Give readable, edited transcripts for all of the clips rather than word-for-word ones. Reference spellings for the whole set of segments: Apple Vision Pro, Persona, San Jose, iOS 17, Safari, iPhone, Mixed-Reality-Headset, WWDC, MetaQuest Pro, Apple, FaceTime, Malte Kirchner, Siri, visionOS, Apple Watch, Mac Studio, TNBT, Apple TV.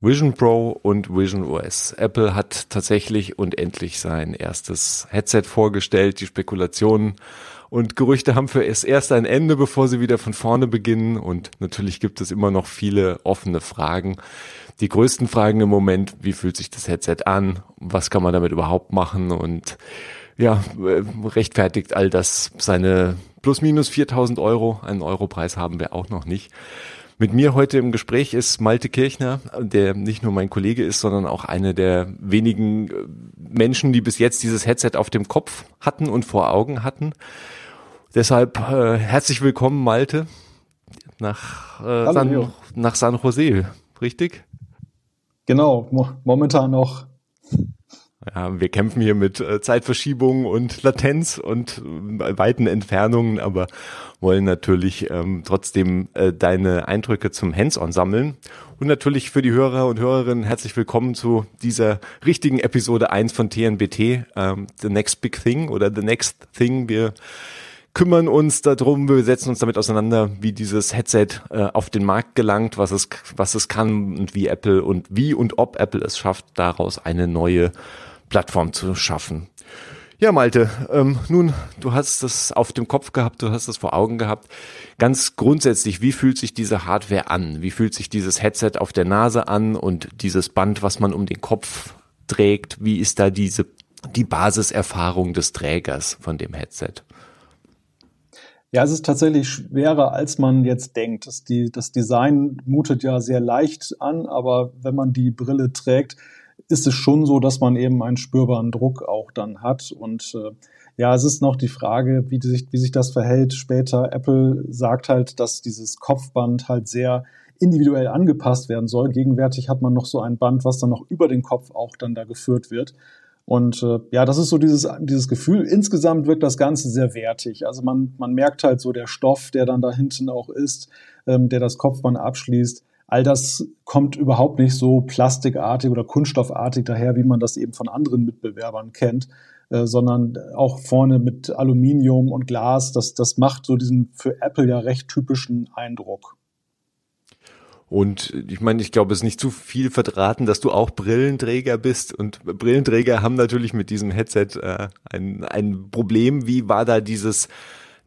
Vision Pro und visionOS. Apple hat tatsächlich und endlich sein erstes Headset vorgestellt. Die Spekulationen und Gerüchte haben für es erst ein Ende, bevor sie wieder von vorne beginnen. Und natürlich gibt es immer noch viele offene Fragen. Die größten Fragen im Moment: Wie fühlt sich das Headset an? Was kann man damit überhaupt machen? Und ja, rechtfertigt all das seine plus minus 4.000 Euro? Einen Europreis haben wir auch noch nicht. Mit mir heute im Gespräch ist Malte Kirchner, der nicht nur mein Kollege ist, sondern auch eine der wenigen Menschen, die bis jetzt dieses Headset auf dem Kopf hatten und vor Augen hatten. Deshalb herzlich willkommen, Malte, nach San Jose, richtig? Genau, momentan noch. Ja, wir kämpfen hier mit Zeitverschiebungen und Latenz und weiten Entfernungen, aber wollen natürlich trotzdem deine Eindrücke zum Hands-on sammeln. Und natürlich für die Hörer und Hörerinnen herzlich willkommen zu dieser richtigen Episode 1 von TNBT, The Next Big Thing oder The Next Thing. Wir kümmern uns darum, wir setzen uns damit auseinander, wie dieses Headset auf den Markt gelangt, was es kann und wie und ob Apple es schafft, daraus eine neue Plattform zu schaffen. Ja, Malte, nun, du hast das auf dem Kopf gehabt, du hast das vor Augen gehabt. Ganz grundsätzlich, wie fühlt sich diese Hardware an? Wie fühlt sich dieses Headset auf der Nase an und dieses Band, was man um den Kopf trägt? Wie ist da die Basiserfahrung des Trägers von dem Headset? Ja, es ist tatsächlich schwerer, als man jetzt denkt. Das Design mutet ja sehr leicht an, aber wenn man die Brille trägt, ist es schon so, dass man eben einen spürbaren Druck auch dann hat. Und ja, es ist noch die Frage, wie sich das verhält später. Apple sagt halt, dass dieses Kopfband halt sehr individuell angepasst werden soll. Gegenwärtig hat man noch so ein Band, was dann noch über den Kopf auch dann da geführt wird. Und ja, das ist so dieses Gefühl. Insgesamt wirkt das Ganze sehr wertig. Also man merkt halt so, der Stoff, der dann da hinten auch ist, der das Kopfband abschließt, all das kommt überhaupt nicht so plastikartig oder kunststoffartig daher, wie man das eben von anderen Mitbewerbern kennt, sondern auch vorne mit Aluminium und Glas. Das macht so diesen für Apple ja recht typischen Eindruck. Und ich meine, ich glaube, es ist nicht zu viel verraten, dass du auch Brillenträger bist. Und Brillenträger haben natürlich mit diesem Headset ein Problem. Wie war da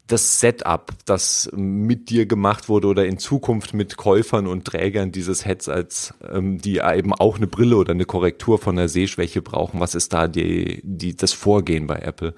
das Setup, das mit dir gemacht wurde oder in Zukunft mit Käufern und Trägern dieses Headsets, die eben auch eine Brille oder eine Korrektur von der Sehschwäche brauchen? Was ist da das Vorgehen bei Apple?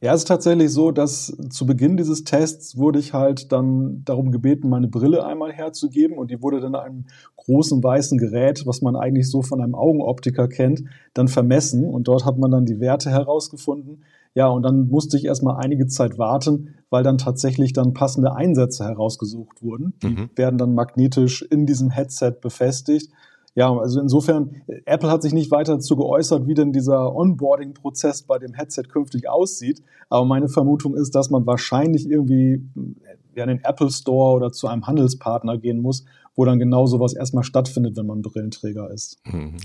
Ja, es ist tatsächlich so, dass zu Beginn dieses Tests wurde ich halt dann darum gebeten, meine Brille einmal herzugeben, und die wurde dann einem großen weißen Gerät, was man eigentlich so von einem Augenoptiker kennt, dann vermessen, und dort hat man dann die Werte herausgefunden. Ja, und dann musste ich erstmal einige Zeit warten, weil dann tatsächlich dann passende Einsätze herausgesucht wurden. Die werden dann magnetisch in diesem Headset befestigt. Ja, also insofern, Apple hat sich nicht weiter dazu geäußert, wie denn dieser Onboarding-Prozess bei dem Headset künftig aussieht. Aber meine Vermutung ist, dass man wahrscheinlich irgendwie in den Apple Store oder zu einem Handelspartner gehen muss, wo dann genau sowas erstmal stattfindet, wenn man Brillenträger ist.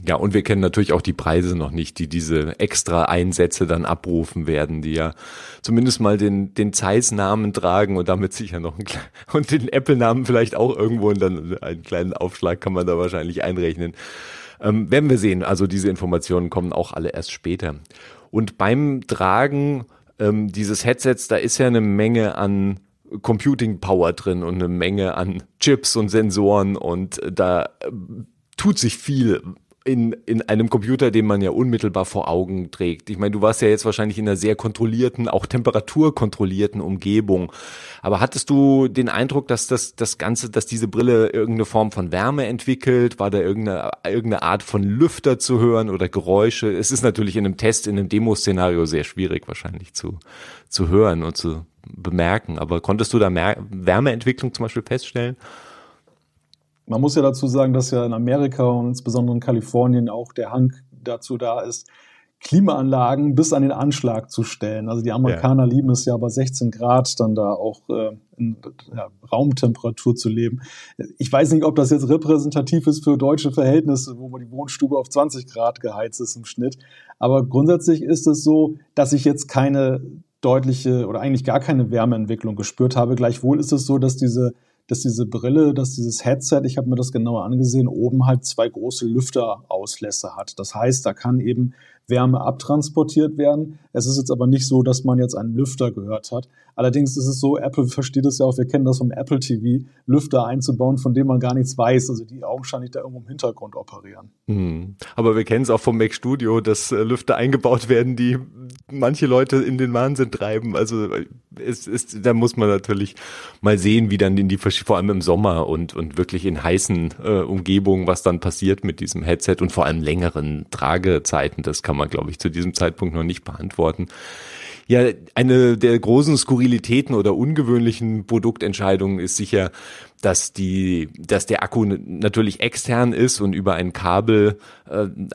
Ja, und wir kennen natürlich auch die Preise noch nicht, die diese extra Einsätze dann abrufen werden, die ja zumindest mal den Zeiss-Namen tragen und damit sicher noch und den Apple-Namen vielleicht auch irgendwo, und dann einen kleinen Aufschlag kann man da wahrscheinlich einrechnen. Werden wir sehen. Also diese Informationen kommen auch alle erst später. Und beim Tragen dieses Headsets, da ist ja eine Menge an Computing Power drin und eine Menge an Chips und Sensoren, und da tut sich viel in einem Computer, den man ja unmittelbar vor Augen trägt. Ich meine, du warst ja jetzt wahrscheinlich in einer sehr kontrollierten, auch temperaturkontrollierten Umgebung. Aber hattest du den Eindruck, dass dass diese Brille irgendeine Form von Wärme entwickelt? War da irgendeine Art von Lüfter zu hören oder Geräusche? Es ist natürlich in einem Test, in einem Demoszenario sehr schwierig wahrscheinlich zu hören und zu bemerken. Aber konntest du da Wärmeentwicklung zum Beispiel feststellen? Man muss ja dazu sagen, dass ja in Amerika und insbesondere in Kalifornien auch der Hang dazu da ist, Klimaanlagen bis an den Anschlag zu stellen. Also die Amerikaner lieben es ja bei 16 Grad dann da auch in Raumtemperatur zu leben. Ich weiß nicht, ob das jetzt repräsentativ ist für deutsche Verhältnisse, wo die Wohnstube auf 20 Grad geheizt ist im Schnitt. Aber grundsätzlich ist es so, dass ich jetzt keine deutliche oder eigentlich gar keine Wärmeentwicklung gespürt habe. Gleichwohl ist es so, dass diese dass diese Brille, dass dieses Headset, ich habe mir das genauer angesehen, oben halt zwei große Lüfterauslässe hat. Das heißt, da kann eben Wärme abtransportiert werden. Es ist jetzt aber nicht so, dass man jetzt einen Lüfter gehört hat. Allerdings ist es so, Apple versteht es ja auch, wir kennen das vom Apple TV, Lüfter einzubauen, von dem man gar nichts weiß, also die augenscheinlich da irgendwo im Hintergrund operieren. Mhm. Aber wir kennen es auch vom Mac Studio, dass Lüfter eingebaut werden, die manche Leute in den Wahnsinn treiben. Also da muss man natürlich mal sehen, wie dann vor allem im Sommer und wirklich in heißen Umgebungen, was dann passiert mit diesem Headset und vor allem längeren Tragezeiten. Das kann man, glaube ich, zu diesem Zeitpunkt noch nicht beantworten. Ja, eine der großen Skurrilitäten oder ungewöhnlichen Produktentscheidungen ist sicher, dass der Akku natürlich extern ist und über ein Kabel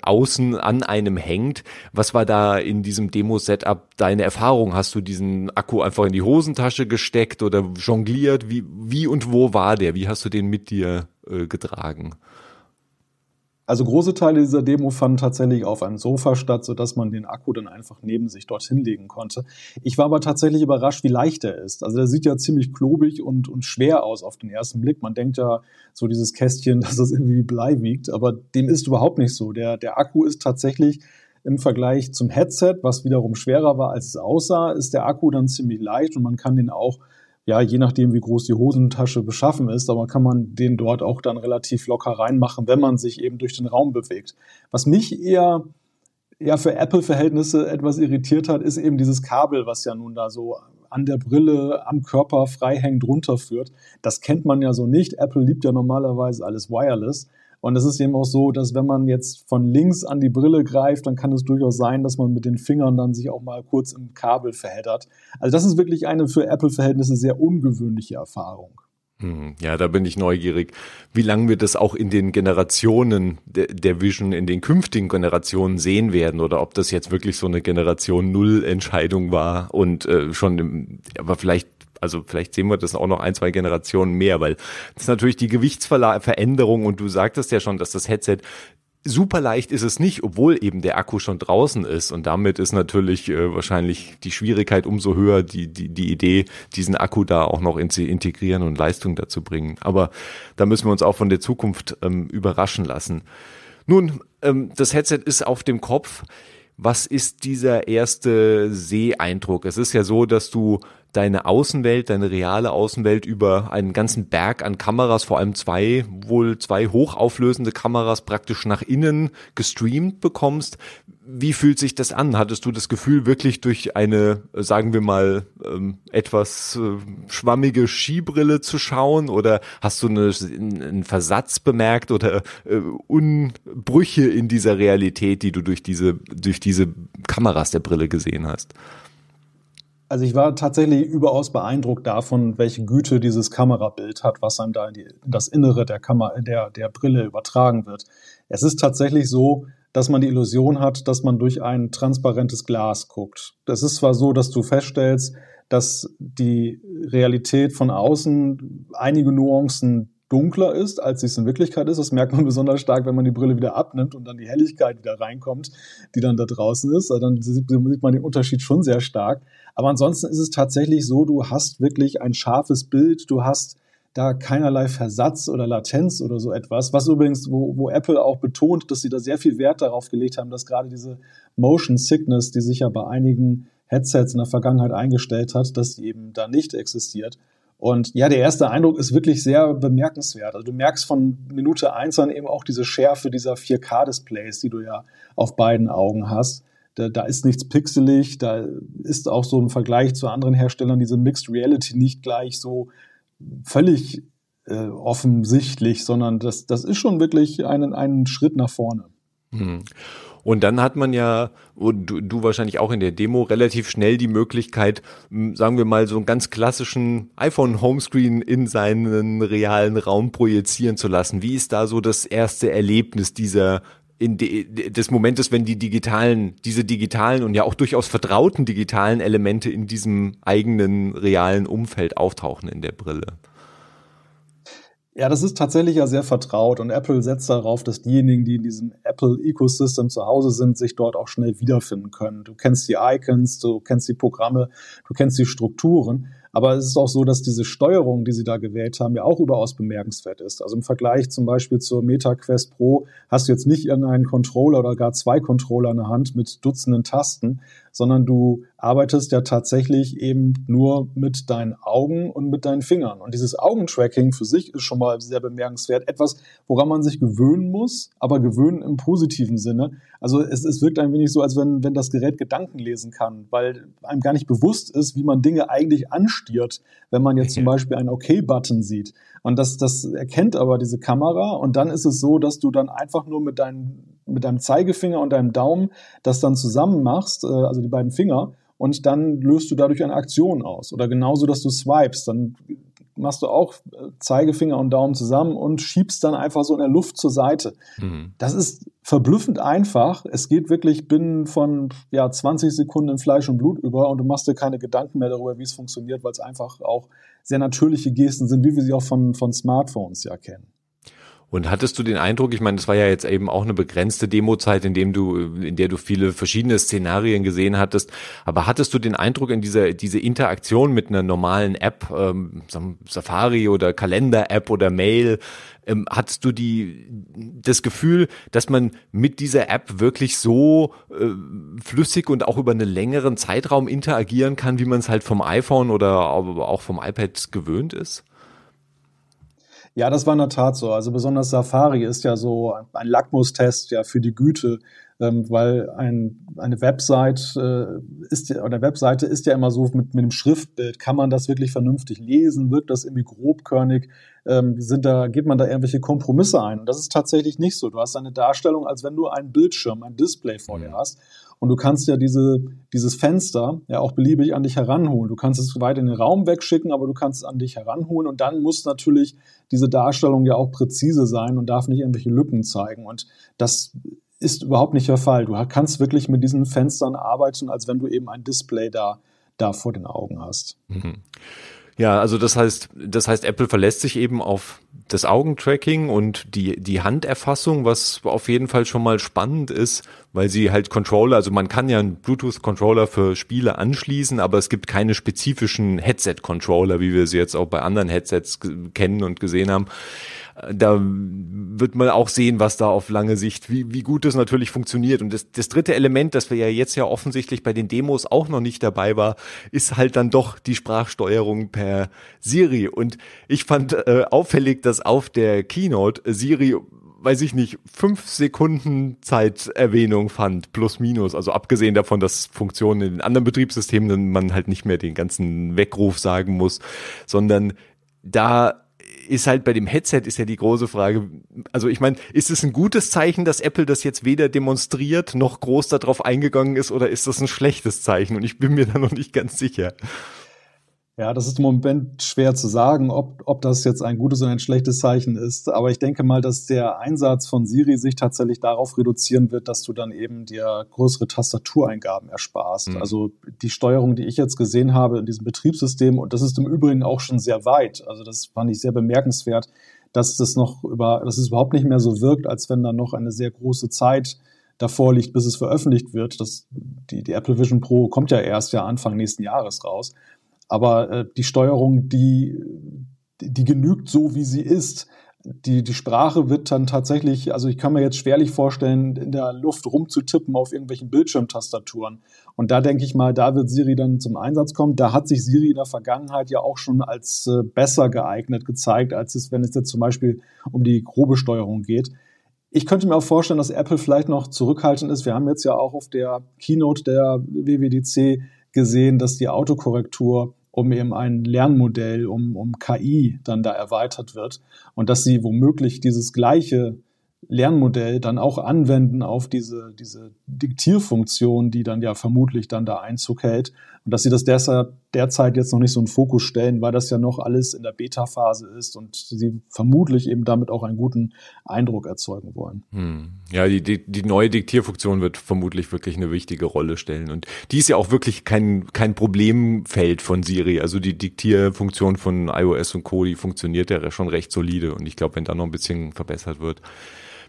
außen an einem hängt. Was war da in diesem Demo-Setup deine Erfahrung? Hast du diesen Akku einfach in die Hosentasche gesteckt oder jongliert? Wie und wo war der? Wie hast du den mit dir getragen? Also große Teile dieser Demo fanden tatsächlich auf einem Sofa statt, sodass man den Akku dann einfach neben sich dorthin legen konnte. Ich war aber tatsächlich überrascht, wie leicht er ist. Also der sieht ja ziemlich klobig und schwer aus auf den ersten Blick. Man denkt ja so dieses Kästchen, dass das irgendwie wie Blei wiegt, aber dem ist überhaupt nicht so. Der Akku ist tatsächlich im Vergleich zum Headset, was wiederum schwerer war, als es aussah, ist der Akku dann ziemlich leicht und man kann den auch, ja, je nachdem, wie groß die Hosentasche beschaffen ist, aber kann man den dort auch dann relativ locker reinmachen, wenn man sich eben durch den Raum bewegt. Was mich eher für Apple-Verhältnisse etwas irritiert hat, ist eben dieses Kabel, was ja nun da so an der Brille, am Körper frei hängend runterführt. Das kennt man ja so nicht. Apple liebt ja normalerweise alles wireless. Und es ist eben auch so, dass wenn man jetzt von links an die Brille greift, dann kann es durchaus sein, dass man mit den Fingern dann sich auch mal kurz im Kabel verheddert. Also das ist wirklich eine für Apple-Verhältnisse sehr ungewöhnliche Erfahrung. Ja, da bin ich neugierig, wie lange wir das auch in den Generationen der Vision, in den künftigen Generationen sehen werden oder ob das jetzt wirklich so eine Generation Null Entscheidung war und aber vielleicht sehen wir das auch noch 1-2 Generationen mehr, weil das ist natürlich die Gewichtsveränderung und du sagtest ja schon, dass das Headset super leicht ist es nicht, obwohl eben der Akku schon draußen ist und damit ist natürlich wahrscheinlich die Schwierigkeit umso höher, die Idee, diesen Akku da auch noch zu integrieren und Leistung dazu bringen. Aber da müssen wir uns auch von der Zukunft überraschen lassen. Nun, das Headset ist auf dem Kopf. Was ist dieser erste Seeeindruck? Es ist ja so, dass du deine reale Außenwelt über einen ganzen Berg an Kameras, vor allem zwei hochauflösende Kameras praktisch nach innen gestreamt bekommst. Wie fühlt sich das an? Hattest du das Gefühl, wirklich durch eine, sagen wir mal, etwas schwammige Skibrille zu schauen? Oder hast du einen Versatz bemerkt oder Unbrüche in dieser Realität, die du durch diese Kameras der Brille gesehen hast? Also ich war tatsächlich überaus beeindruckt davon, welche Güte dieses Kamerabild hat, was einem da in das Innere der Brille übertragen wird. Es ist tatsächlich so, dass man die Illusion hat, dass man durch ein transparentes Glas guckt. Es ist zwar so, dass du feststellst, dass die Realität von außen einige Nuancen dunkler ist, als es in Wirklichkeit ist. Das merkt man besonders stark, wenn man die Brille wieder abnimmt und dann die Helligkeit wieder reinkommt, die dann da draußen ist. Also dann sieht man den Unterschied schon sehr stark. Aber ansonsten ist es tatsächlich so, du hast wirklich ein scharfes Bild, du hast da keinerlei Versatz oder Latenz oder so etwas, was übrigens, wo Apple auch betont, dass sie da sehr viel Wert darauf gelegt haben, dass gerade diese Motion Sickness, die sich ja bei einigen Headsets in der Vergangenheit eingestellt hat, dass die eben da nicht existiert. Und ja, der erste Eindruck ist wirklich sehr bemerkenswert. Also du merkst von Minute 1 an eben auch diese Schärfe dieser 4K-Displays, die du ja auf beiden Augen hast. Da ist nichts pixelig, da ist auch so im Vergleich zu anderen Herstellern diese Mixed Reality nicht gleich so völlig offensichtlich, sondern das ist schon wirklich einen Schritt nach vorne. Mhm. Und dann hat man ja, und du wahrscheinlich auch in der Demo, relativ schnell die Möglichkeit, sagen wir mal, so einen ganz klassischen iPhone-Homescreen in seinen realen Raum projizieren zu lassen. Wie ist da so das erste Erlebnis des Momentes, wenn diese digitalen und ja auch durchaus vertrauten digitalen Elemente in diesem eigenen realen Umfeld auftauchen in der Brille? Ja, das ist tatsächlich ja sehr vertraut und Apple setzt darauf, dass diejenigen, die in diesem Apple-Ecosystem zu Hause sind, sich dort auch schnell wiederfinden können. Du kennst die Icons, du kennst die Programme, du kennst die Strukturen. Aber es ist auch so, dass diese Steuerung, die sie da gewählt haben, ja auch überaus bemerkenswert ist. Also im Vergleich zum Beispiel zur MetaQuest Pro hast du jetzt nicht irgendeinen Controller oder gar zwei Controller in der Hand mit dutzenden Tasten, sondern du arbeitest ja tatsächlich eben nur mit deinen Augen und mit deinen Fingern. Und dieses Augentracking für sich ist schon mal sehr bemerkenswert. Etwas, woran man sich gewöhnen muss, aber gewöhnen im positiven Sinne. Also es wirkt ein wenig so, als wenn das Gerät Gedanken lesen kann, weil einem gar nicht bewusst ist, wie man Dinge eigentlich anstiert, wenn man jetzt zum Beispiel einen OK-Button sieht. Und das erkennt aber diese Kamera. Und dann ist es so, dass du dann einfach nur mit deinem Zeigefinger und deinem Daumen das dann zusammen machst, also die beiden Finger, und dann löst du dadurch eine Aktion aus. Oder genauso, dass du swipest, dann machst du auch Zeigefinger und Daumen zusammen und schiebst dann einfach so in der Luft zur Seite. Mhm. Das ist verblüffend einfach. Es geht wirklich binnen von 20 Sekunden in Fleisch und Blut über und du machst dir keine Gedanken mehr darüber, wie es funktioniert, weil es einfach auch sehr natürliche Gesten sind, wie wir sie auch von Smartphones ja kennen. Und hattest du den Eindruck, ich meine, das war ja jetzt eben auch eine begrenzte Demozeit, in der du viele verschiedene Szenarien gesehen hattest, aber hattest du den Eindruck, in diese Interaktion mit einer normalen App, Safari oder Kalender-App oder Mail, hattest du das Gefühl, dass man mit dieser App wirklich so flüssig und auch über einen längeren Zeitraum interagieren kann, wie man es halt vom iPhone oder auch vom iPad gewöhnt ist? Ja, das war in der Tat so. Also besonders Safari ist ja so ein Lackmustest ja für die Güte, weil eine Website Webseite ist ja immer so mit dem Schriftbild. Kann man das wirklich vernünftig lesen? Wirkt das irgendwie grobkörnig? Geht man da irgendwelche Kompromisse ein? Und das ist tatsächlich nicht so. Du hast eine Darstellung, als wenn du einen Bildschirm, ein Display vor dir hast. Und du kannst ja dieses Fenster ja auch beliebig an dich heranholen. Du kannst es weit in den Raum wegschicken, aber du kannst es an dich heranholen. Und dann muss natürlich diese Darstellung ja auch präzise sein und darf nicht irgendwelche Lücken zeigen. Und das ist überhaupt nicht der Fall. Du kannst wirklich mit diesen Fenstern arbeiten, als wenn du eben ein Display da vor den Augen hast. Mhm. Ja, also das heißt, Apple verlässt sich eben auf das Augentracking und die Handerfassung, was auf jeden Fall schon mal spannend ist, weil sie halt Controller, also man kann ja einen Bluetooth-Controller für Spiele anschließen, aber es gibt keine spezifischen Headset-Controller, wie wir sie jetzt auch bei anderen Headsets kennen und gesehen haben. Da wird man auch sehen, was da auf lange Sicht, wie gut das natürlich funktioniert. Und das dritte Element, das wir ja jetzt ja offensichtlich bei den Demos auch noch nicht dabei war, ist halt dann doch die Sprachsteuerung per Siri. Und ich fand auffällig, dass auf der Keynote Siri, 5 Sekunden Zeiterwähnung fand, plus minus. Also abgesehen davon, dass Funktionen in den anderen Betriebssystemen man halt nicht mehr den ganzen Weckruf sagen muss, sondern da ist halt bei dem Headset ist ja die große Frage, also ich meine, ist es ein gutes Zeichen, dass Apple das jetzt weder demonstriert, noch groß darauf eingegangen ist, oder ist das ein schlechtes Zeichen? Und ich bin mir da noch nicht ganz sicher. Ja, das ist im Moment schwer zu sagen, ob das jetzt ein gutes oder ein schlechtes Zeichen ist. Aber ich denke mal, dass der Einsatz von Siri sich tatsächlich darauf reduzieren wird, dass du dann eben dir größere Tastatureingaben ersparst. Mhm. Also die Steuerung, die ich jetzt gesehen habe in diesem Betriebssystem, und das ist im Übrigen auch schon sehr weit. Also das fand ich sehr bemerkenswert, dass es überhaupt nicht mehr so wirkt, als wenn da noch eine sehr große Zeit davor liegt, bis es veröffentlicht wird. Die Apple Vision Pro kommt ja erst Anfang nächsten Jahres raus. Aber die Steuerung, die genügt so, wie sie ist. Die Sprache wird dann tatsächlich, also ich kann mir jetzt schwerlich vorstellen, in der Luft rumzutippen auf irgendwelchen Bildschirmtastaturen. Und da denke ich mal, da wird Siri dann zum Einsatz kommen. Da hat sich Siri in der Vergangenheit ja auch schon als besser geeignet gezeigt, als es, wenn es jetzt zum Beispiel um die grobe Steuerung geht. Ich könnte mir auch vorstellen, dass Apple vielleicht noch zurückhaltend ist. Wir haben jetzt ja auch auf der Keynote der WWDC gesehen, dass die Autokorrektur um eben ein Lernmodell, um KI dann da erweitert wird und dass sie womöglich dieses gleiche Lernmodell dann auch anwenden auf diese Diktierfunktion, die dann ja vermutlich dann da Einzug hält und dass sie das derzeit jetzt noch nicht so in den Fokus stellen, weil das ja noch alles in der Beta-Phase ist und sie vermutlich eben damit auch einen guten Eindruck erzeugen wollen. Hm. Ja, die neue Diktierfunktion wird vermutlich wirklich eine wichtige Rolle stellen und die ist ja auch wirklich kein Problemfeld von Siri. Also die Diktierfunktion von iOS und Co., die funktioniert ja schon recht solide und ich glaube, wenn da noch ein bisschen verbessert wird,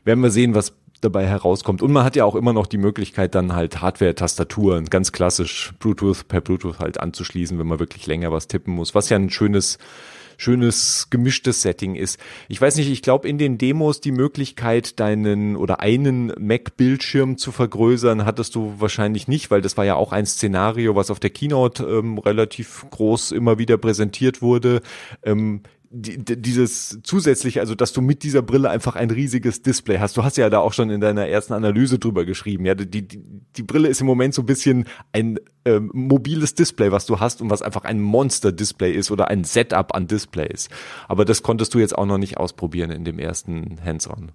werden wir sehen, was dabei herauskommt. Und man hat ja auch immer noch die Möglichkeit, dann halt Hardware-Tastaturen ganz klassisch Bluetooth per Bluetooth halt anzuschließen, wenn man wirklich länger was tippen muss, was ja ein schönes gemischtes Setting ist. Ich weiß nicht, ich glaube in den Demos die Möglichkeit, einen Mac-Bildschirm zu vergrößern, hattest du wahrscheinlich nicht, weil das war ja auch ein Szenario, was auf der Keynote relativ groß immer wieder präsentiert wurde. Dieses zusätzliche, also dass du mit dieser Brille einfach ein riesiges Display hast. Du hast ja da auch schon in deiner ersten Analyse drüber geschrieben. Ja, die Brille ist im Moment so ein bisschen ein mobiles Display, was du hast und was einfach ein Monster-Display ist oder ein Setup an Displays. Aber das konntest du jetzt auch noch nicht ausprobieren in dem ersten Hands-on.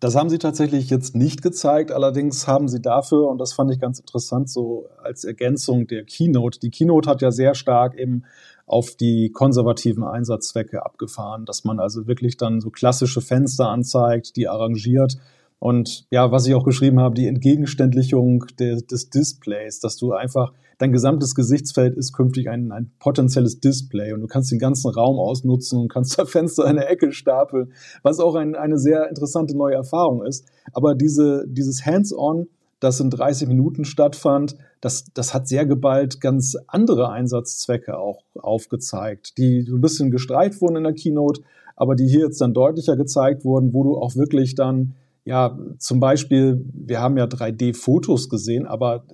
Das haben sie tatsächlich jetzt nicht gezeigt, allerdings haben sie dafür, und das fand ich ganz interessant, so als Ergänzung der Keynote. Die Keynote hat ja sehr stark eben auf die konservativen Einsatzzwecke abgefahren, dass man also wirklich dann so klassische Fenster anzeigt, die arrangiert. Und ja, was ich auch geschrieben habe, die Entgegenständlichung des Displays, dass du einfach, dein gesamtes Gesichtsfeld ist künftig ein potenzielles Display und du kannst den ganzen Raum ausnutzen und kannst da Fenster in der Ecke stapeln, was auch eine sehr interessante neue Erfahrung ist. Aber dieses Hands-on, das in 30 Minuten stattfand, das hat sehr geballt ganz andere Einsatzzwecke auch aufgezeigt, die so ein bisschen gestreift wurden in der Keynote, aber die hier jetzt dann deutlicher gezeigt wurden, wo du auch wirklich dann, ja, zum Beispiel, wir haben ja 3D-Fotos gesehen, aber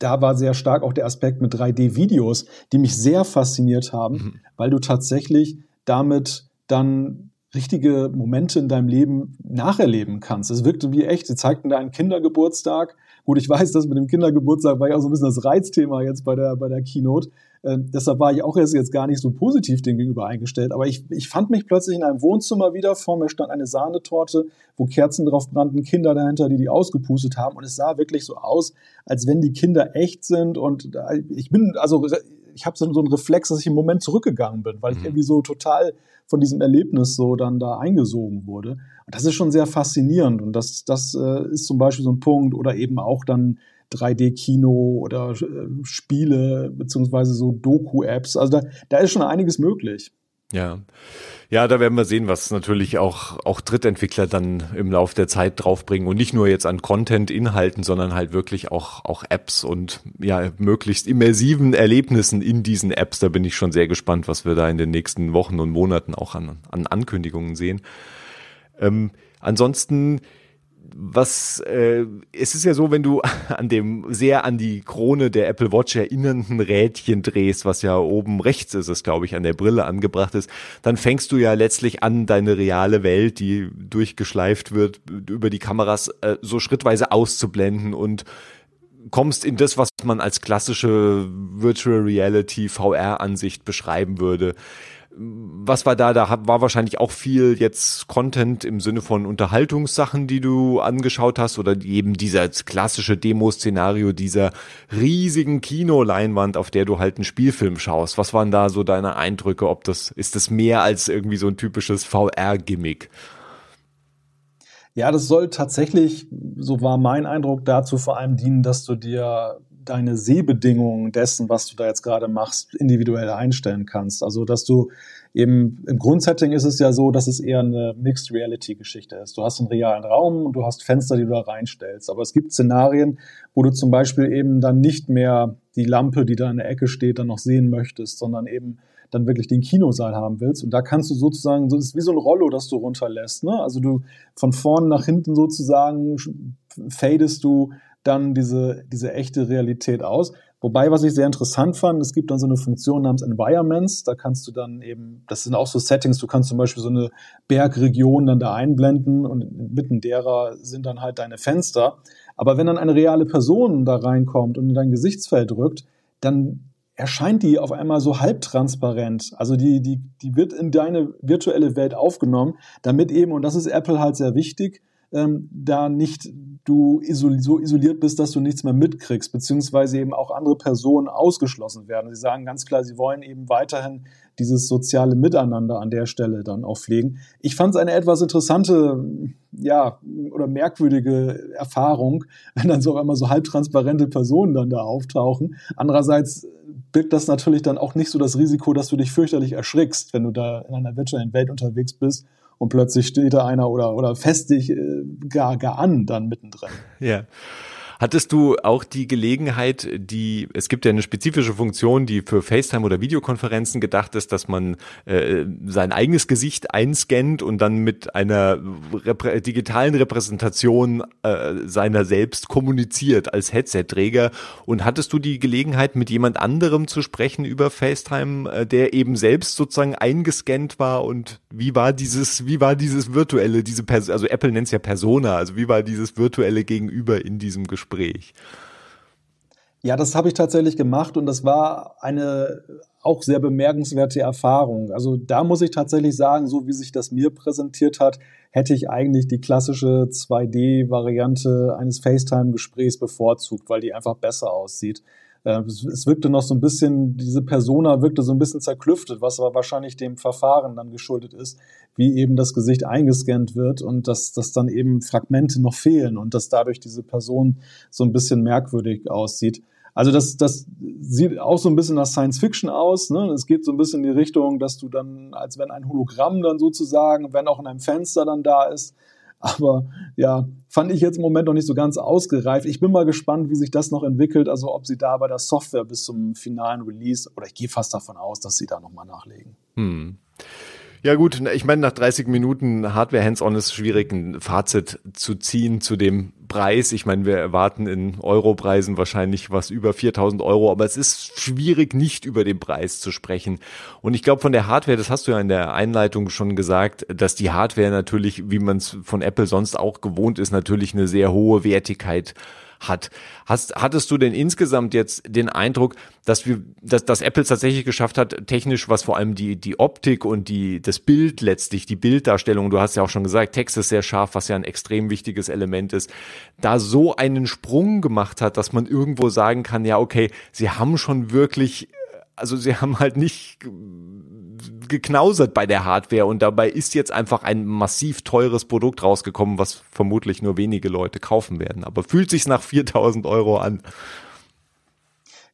da war sehr stark auch der Aspekt mit 3D-Videos, die mich sehr fasziniert haben, weil du tatsächlich damit dann richtige Momente in deinem Leben nacherleben kannst. Es wirkte wie echt. Sie zeigten da einen Kindergeburtstag. Gut, ich weiß, dass mit dem Kindergeburtstag war ja auch so ein bisschen das Reizthema jetzt bei der Keynote. Deshalb war ich auch jetzt gar nicht so positiv dem gegenüber eingestellt. Aber ich fand mich plötzlich in einem Wohnzimmer wieder. Vor mir stand eine Sahnetorte, wo Kerzen drauf brannten, Kinder dahinter, die ausgepustet haben. Und es sah wirklich so aus, als wenn die Kinder echt sind. Und ich habe so einen Reflex, dass ich im Moment zurückgegangen bin, weil ich irgendwie so total von diesem Erlebnis so dann da eingesogen wurde. Und das ist schon sehr faszinierend. Und das ist zum Beispiel so ein Punkt. Oder eben auch dann 3D-Kino oder Spiele beziehungsweise so Doku-Apps. Also da ist schon einiges möglich. Ja, da werden wir sehen, was natürlich auch Drittentwickler dann im Laufe der Zeit draufbringen und nicht nur jetzt an Content-Inhalten, sondern halt wirklich auch Apps und ja möglichst immersiven Erlebnissen in diesen Apps. Da bin ich schon sehr gespannt, was wir da in den nächsten Wochen und Monaten auch an Ankündigungen sehen. Ansonsten es ist ja so, wenn du an dem sehr an die Krone der Apple Watch erinnernden Rädchen drehst, was ja oben rechts ist, es glaube ich an der Brille angebracht ist, dann fängst du ja letztlich an, deine reale Welt, die durchgeschleift wird über die Kameras, so schrittweise auszublenden und kommst in das, was man als klassische Virtual Reality VR-Ansicht beschreiben würde. Was war da? Da war wahrscheinlich auch viel jetzt Content im Sinne von Unterhaltungssachen, die du angeschaut hast oder eben dieser klassische Demo-Szenario dieser riesigen Kinoleinwand, auf der du halt einen Spielfilm schaust. Was waren da so deine Eindrücke? Ist das mehr als irgendwie so ein typisches VR-Gimmick? Ja, das soll tatsächlich, so war mein Eindruck, dazu vor allem dienen, dass du dir deine Sehbedingungen dessen, was du da jetzt gerade machst, individuell einstellen kannst. Also, dass du eben, im Grundsetting ist es ja so, dass es eher eine Mixed-Reality-Geschichte ist. Du hast einen realen Raum und du hast Fenster, die du da reinstellst. Aber es gibt Szenarien, wo du zum Beispiel eben dann nicht mehr die Lampe, die da in der Ecke steht, dann noch sehen möchtest, sondern eben dann wirklich den Kinosaal haben willst. Und da kannst du sozusagen, das ist wie so ein Rollo, das du runterlässt, ne? Also du von vorn nach hinten sozusagen fadest du dann diese echte Realität aus. Wobei, was ich sehr interessant fand, es gibt dann so eine Funktion namens Environments, da kannst du dann eben, das sind auch so Settings, du kannst zum Beispiel so eine Bergregion dann da einblenden und inmitten derer sind dann halt deine Fenster. Aber wenn dann eine reale Person da reinkommt und in dein Gesichtsfeld rückt, dann erscheint die auf einmal so halbtransparent. Also die wird in deine virtuelle Welt aufgenommen, damit eben, und das ist Apple halt sehr wichtig, da nicht du so isoliert bist, dass du nichts mehr mitkriegst, beziehungsweise eben auch andere Personen ausgeschlossen werden. Sie sagen ganz klar, sie wollen eben weiterhin dieses soziale Miteinander an der Stelle dann auch pflegen. Ich fand es eine etwas interessante, ja, oder merkwürdige Erfahrung, wenn dann so auf einmal so halbtransparente Personen dann da auftauchen. Andererseits birgt das natürlich dann auch nicht so das Risiko, dass du dich fürchterlich erschrickst, wenn du da in einer virtuellen Welt unterwegs bist und plötzlich steht da einer oder fest dich gar an dann mittendrin. Ja. Hattest du auch die Gelegenheit, es gibt ja eine spezifische Funktion, die für FaceTime oder Videokonferenzen gedacht ist, dass man sein eigenes Gesicht einscannt und dann mit einer digitalen Repräsentation seiner selbst kommuniziert als Headset-Träger. Und hattest du die Gelegenheit, mit jemand anderem zu sprechen über FaceTime, der eben selbst sozusagen eingescannt war? Und wie war dieses virtuelle, also Apple nennt es ja Persona, also wie war dieses virtuelle Gegenüber in diesem Gespräch? Ja, das habe ich tatsächlich gemacht und das war eine auch sehr bemerkenswerte Erfahrung. Also da muss ich tatsächlich sagen, so wie sich das mir präsentiert hat, hätte ich eigentlich die klassische 2D-Variante eines FaceTime-Gesprächs bevorzugt, weil die einfach besser aussieht. Es wirkte noch so ein bisschen, diese Persona wirkte so ein bisschen zerklüftet, was aber wahrscheinlich dem Verfahren dann geschuldet ist, wie eben das Gesicht eingescannt wird und dass dann eben Fragmente noch fehlen und dass dadurch diese Person so ein bisschen merkwürdig aussieht. Also das sieht auch so ein bisschen nach Science-Fiction aus, ne? Es geht so ein bisschen in die Richtung, dass du dann, als wenn ein Hologramm dann sozusagen, wenn auch in einem Fenster dann da ist, aber ja, fand ich jetzt im Moment noch nicht so ganz ausgereift. Ich bin mal gespannt, wie sich das noch entwickelt, also ob sie da bei der Software bis zum finalen Release, oder ich gehe fast davon aus, dass sie da nochmal nachlegen. Ja gut, ich meine, nach 30 Minuten Hardware-Hands-on ist schwierig, ein Fazit zu ziehen zu dem Preis. Ich meine, wir erwarten in Europreisen wahrscheinlich was über 4.000 Euro, aber es ist schwierig, nicht über den Preis zu sprechen. Und ich glaube, von der Hardware, das hast du ja in der Einleitung schon gesagt, dass die Hardware natürlich, wie man es von Apple sonst auch gewohnt ist, natürlich eine sehr hohe Wertigkeit hat. Hattest du denn insgesamt jetzt den Eindruck, dass Apple es tatsächlich geschafft hat, technisch, was vor allem die Optik und das Bild letztlich, die Bilddarstellung, du hast ja auch schon gesagt, Text ist sehr scharf, was ja ein extrem wichtiges Element ist, da so einen Sprung gemacht hat, dass man irgendwo sagen kann, ja okay, sie haben schon wirklich, also sie haben halt nicht geknausert bei der Hardware und dabei ist jetzt einfach ein massiv teures Produkt rausgekommen, was vermutlich nur wenige Leute kaufen werden. Aber fühlt sich's nach 4.000 Euro an?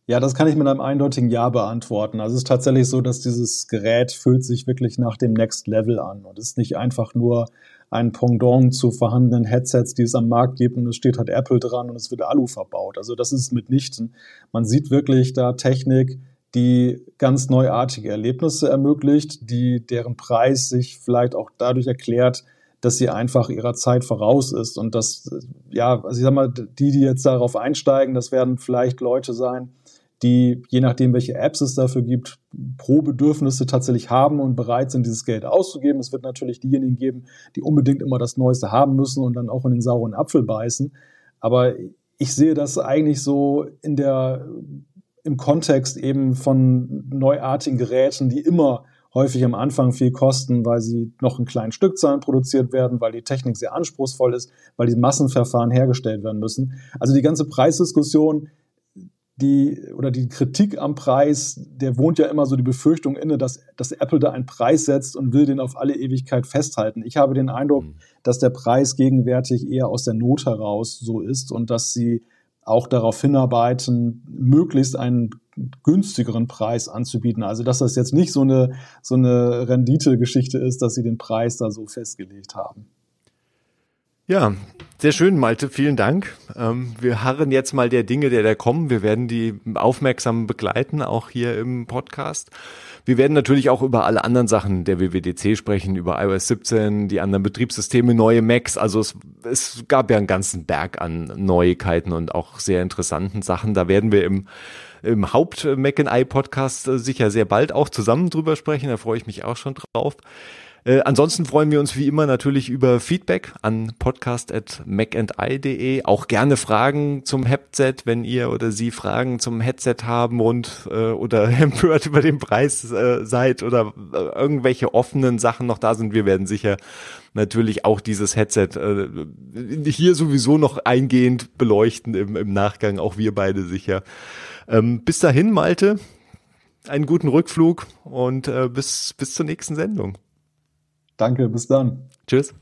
Ja, das kann ich mit einem eindeutigen Ja beantworten. Also es ist tatsächlich so, dass dieses Gerät fühlt sich wirklich nach dem Next Level an und ist nicht einfach nur ein Pendant zu vorhandenen Headsets, die es am Markt gibt und es steht halt Apple dran und es wird Alu verbaut. Also das ist mitnichten. Man sieht wirklich da Technik, die ganz neuartige Erlebnisse ermöglicht, deren Preis sich vielleicht auch dadurch erklärt, dass sie einfach ihrer Zeit voraus ist. Und das, ja, also ich sag mal, die jetzt darauf einsteigen, das werden vielleicht Leute sein, die, je nachdem, welche Apps es dafür gibt, Pro-Bedürfnisse tatsächlich haben und bereit sind, dieses Geld auszugeben. Es wird natürlich diejenigen geben, die unbedingt immer das Neueste haben müssen und dann auch in den sauren Apfel beißen. Aber ich sehe das eigentlich so im Kontext eben von neuartigen Geräten, die immer häufig am Anfang viel kosten, weil sie noch in kleinen Stückzahlen produziert werden, weil die Technik sehr anspruchsvoll ist, weil die Massenverfahren hergestellt werden müssen. Also die ganze Preisdiskussion, die Kritik am Preis, der wohnt ja immer so die Befürchtung inne, dass Apple da einen Preis setzt und will den auf alle Ewigkeit festhalten. Ich habe den Eindruck, dass der Preis gegenwärtig eher aus der Not heraus so ist und dass sie auch darauf hinarbeiten, möglichst einen günstigeren Preis anzubieten. Also dass das jetzt nicht so eine Rendite-Geschichte ist, dass sie den Preis da so festgelegt haben. Ja, sehr schön, Malte, vielen Dank. Wir harren jetzt mal der Dinge, die da kommen. Wir werden die aufmerksam begleiten, auch hier im Podcast. Wir werden natürlich auch über alle anderen Sachen der WWDC sprechen, über iOS 17, die anderen Betriebssysteme, neue Macs. Also es gab ja einen ganzen Berg an Neuigkeiten und auch sehr interessanten Sachen. Da werden wir im Haupt-Mac&I-Podcast sicher sehr bald auch zusammen drüber sprechen. Da freue ich mich auch schon drauf. Ansonsten freuen wir uns wie immer natürlich über Feedback an podcast@macandi.de. Auch gerne Fragen zum Headset, wenn ihr oder sie Fragen zum Headset haben und oder empört über den Preis seid oder irgendwelche offenen Sachen noch da sind. Wir werden sicher natürlich auch dieses Headset hier sowieso noch eingehend beleuchten im Nachgang, auch wir beide sicher. Bis dahin, Malte, einen guten Rückflug und bis zur nächsten Sendung. Danke, bis dann. Tschüss.